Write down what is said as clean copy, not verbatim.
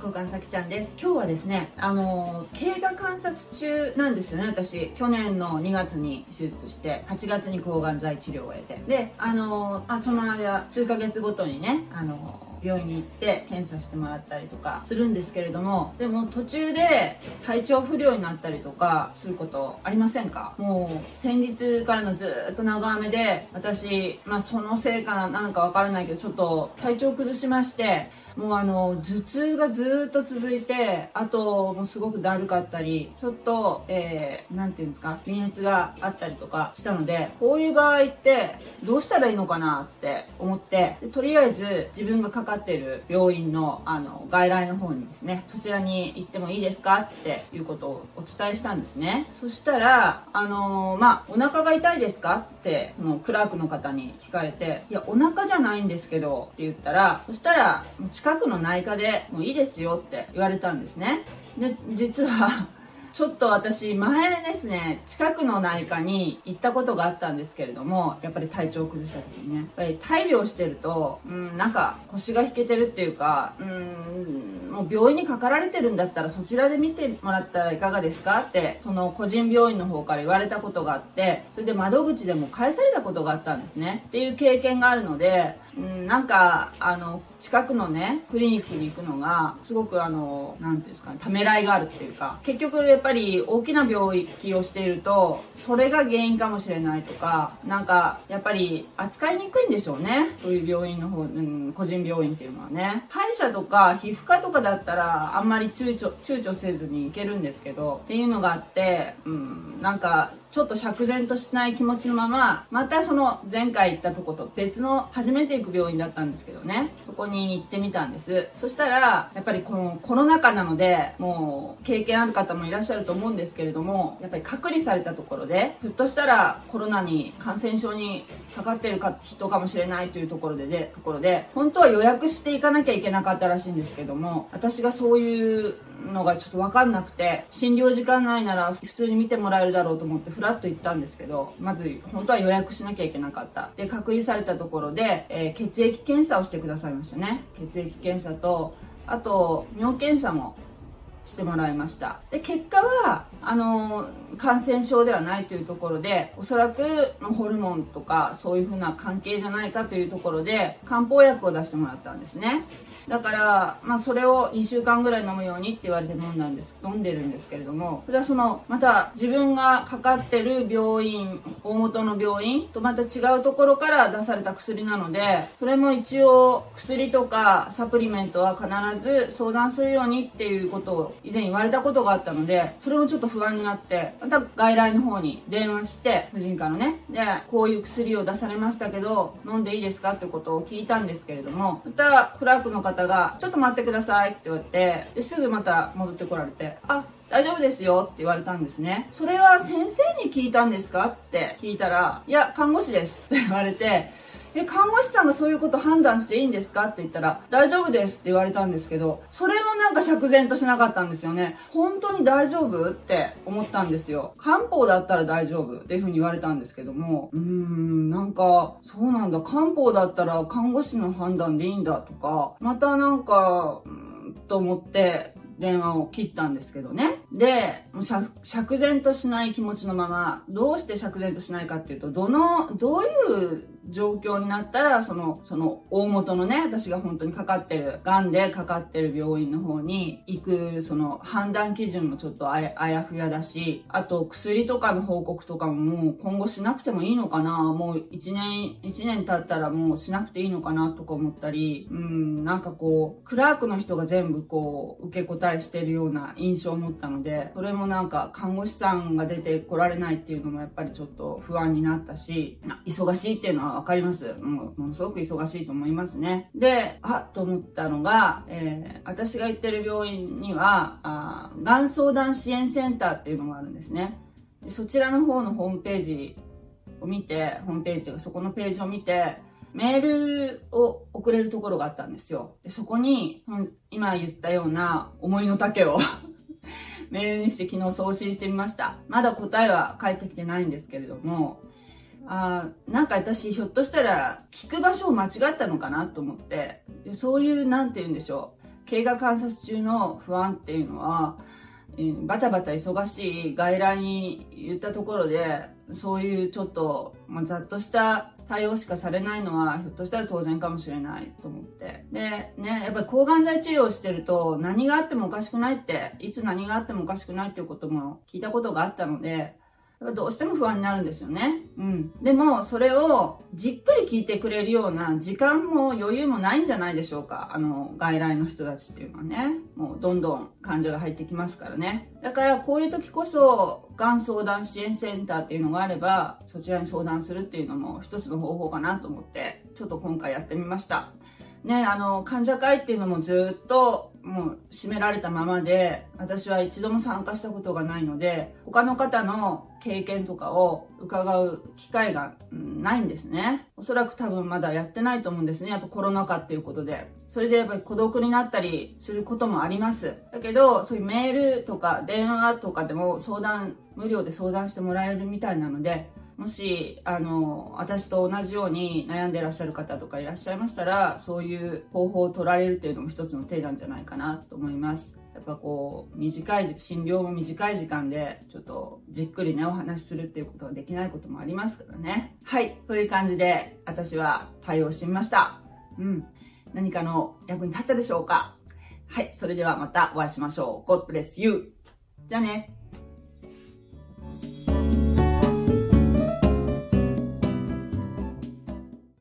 空間さきちゃんです。今日はですね、経過観察中なんですよね。私去年の2月に手術して8月に抗がん剤治療を終えて、でその間数ヶ月ごとにね病院に行って検査してもらったりとかするんですけれども、でも途中で体調不良になったりとかすることありませんか？もう先日からのずっと長雨で、私、そのせいかなんかわからないけどちょっと体調崩しまして、もう頭痛がずっと続いて、あともうすごくだるかったり、ちょっとなんていうんですか、微熱があったりとかしたので、こういう場合ってどうしたらいいのかなって思って、でとりあえず自分がかかっている病院の外来の方にですね、そちらに行ってもいいですかっていうことをお伝えしたんですね。そしたらお腹が痛いですかってもうクラークの方に聞かれて、いやお腹じゃないんですけどって言ったら、そしたら近くの内科でもういいですよって言われたんですね。で実はちょっと私前ですね、近くの内科に行ったことがあったんですけれども、やっぱり体調を崩した時にね、やっぱり大病してるとなんか腰が引けてるっていうか、もう病院にかかられてるんだったらそちらで見てもらったらいかがですかってその個人病院の方から言われたことがあって、それで窓口でも返されたことがあったんですねっていう経験があるので、近くのねクリニックに行くのがすごくなんていうんですかね、ためらいがあるっていうか、結局やっぱり大きな病気をしているとそれが原因かもしれないとか、なんかやっぱり扱いにくいんでしょうね、そういう病院の方、個人病院っていうのはね。歯医者とか皮膚科とかだったらあんまり躊躇せずに行けるんですけどっていうのがあって、なんかちょっと釈然としない気持ちのまま、またその前回行ったとこと別の初めて行く病院だったんですけどね、そこに行ってみたんです。そしたらやっぱりこのコロナ禍なので、もう経験ある方もいらっしゃると思うんですけれども、やっぱり隔離されたところで、ひょっとしたらコロナに感染症にかかっている人かもしれないというところで本当は予約していかなきゃいけなかったらしいんですけども、私がそういうのがちょっと分かんなくて、診療時間内なら普通に見てもらえるだろうと思ってフラッと行ったんですけど、まず本当は予約しなきゃいけなかった。で隔離されたところで、血液検査をしてくださいましたね。血液検査とあと尿検査もしてもらいました。で結果は感染症ではないというところで、おそらくホルモンとかそういう風な関係じゃないかというところで漢方薬を出してもらったんですね。だから、それを2週間ぐらい飲むようにって言われて飲んでるんですけれども、それはまた自分がかかってる病院、大元の病院とまた違うところから出された薬なので、それも一応薬とかサプリメントは必ず相談するようにっていうことを以前言われたことがあったので、それもちょっと不安になって、また外来の方に電話して、婦人科のね、でこういう薬を出されましたけど飲んでいいですかってことを聞いたんですけれども、またクラークの方がちょっと待ってくださいって言われて、ですぐまた戻ってこられて、あ大丈夫ですよって言われたんですね。それは先生に聞いたんですかって聞いたら、いや看護師ですって言われて、看護師さんがそういうこと判断していいんですかって言ったら、大丈夫ですって言われたんですけど、それもなんか釈然としなかったんですよね。本当に大丈夫って思ったんですよ。漢方だったら大丈夫っていうふうに言われたんですけども、なんかそうなんだ、漢方だったら看護師の判断でいいんだとか、またなんかと思って電話を切ったんですけどね。でもう釈然としない気持ちのまま、どうして釈然としないかっていうと、どういう状況になったらその大元のね、私が本当にかかってる癌でかかってる病院の方に行くその判断基準もちょっとあやふやだし、あと薬とかの報告とかももう今後しなくてもいいのかな、もう1年経ったらもうしなくていいのかなとか思ったり、なんかこうクラークの人が全部こう受け答えしてるような印象を持ったので、それもなんか看護師さんが出てこられないっていうのもやっぱりちょっと不安になったし、忙しいっていうのはわかります。ものすごく忙しいと思いますね。で、あっと思ったのが、私が行ってる病院にはがん相談支援センターっていうのがあるんですね。でそちらの方のそこのページを見てメールを送れるところがあったんですよ。でそこに今言ったような思いの丈をメールにして昨日送信してみました。まだ答えは返ってきてないんですけれども、なんか私ひょっとしたら聞く場所を間違ったのかなと思って、そういうなんて言うんでしょう、経過観察中の不安っていうのは、バタバタ忙しい外来に言ったところでそういうちょっと、ざっとした対応しかされないのはひょっとしたら当然かもしれないと思って、でね、やっぱり抗がん剤治療をしてると何があってもおかしくないって、いつ何があってもおかしくないっていうことも聞いたことがあったので、どうしても不安になるんですよね。でもそれをじっくり聞いてくれるような時間も余裕もないんじゃないでしょうか。外来の人たちっていうのはね、もうどんどん患者が入ってきますからね。だからこういう時こそがん相談支援センターっていうのがあれば、そちらに相談するっていうのも一つの方法かなと思って、ちょっと今回やってみました。ね、患者会っていうのもずっともう閉められたままで、私は一度も参加したことがないので、他の方の経験とかを伺う機会がないんですね。おそらく多分まだやってないと思うんですね。やっぱコロナ禍っていうことで。それでやっぱり孤独になったりすることもあります。だけど、そういうメールとか電話とかでも無料で相談してもらえるみたいなので、もし私と同じように悩んでいらっしゃる方とかいらっしゃいましたら、そういう方法を取られるというのも一つの手なんじゃないかなと思います。やっぱこう診療も短い時間でちょっとじっくりねお話しするっていうことはできないこともありますからね。はい、そういう感じで私は対応してみました。何かの役に立ったでしょうか。はい、それではまたお会いしましょう。God bless you。 じゃあね。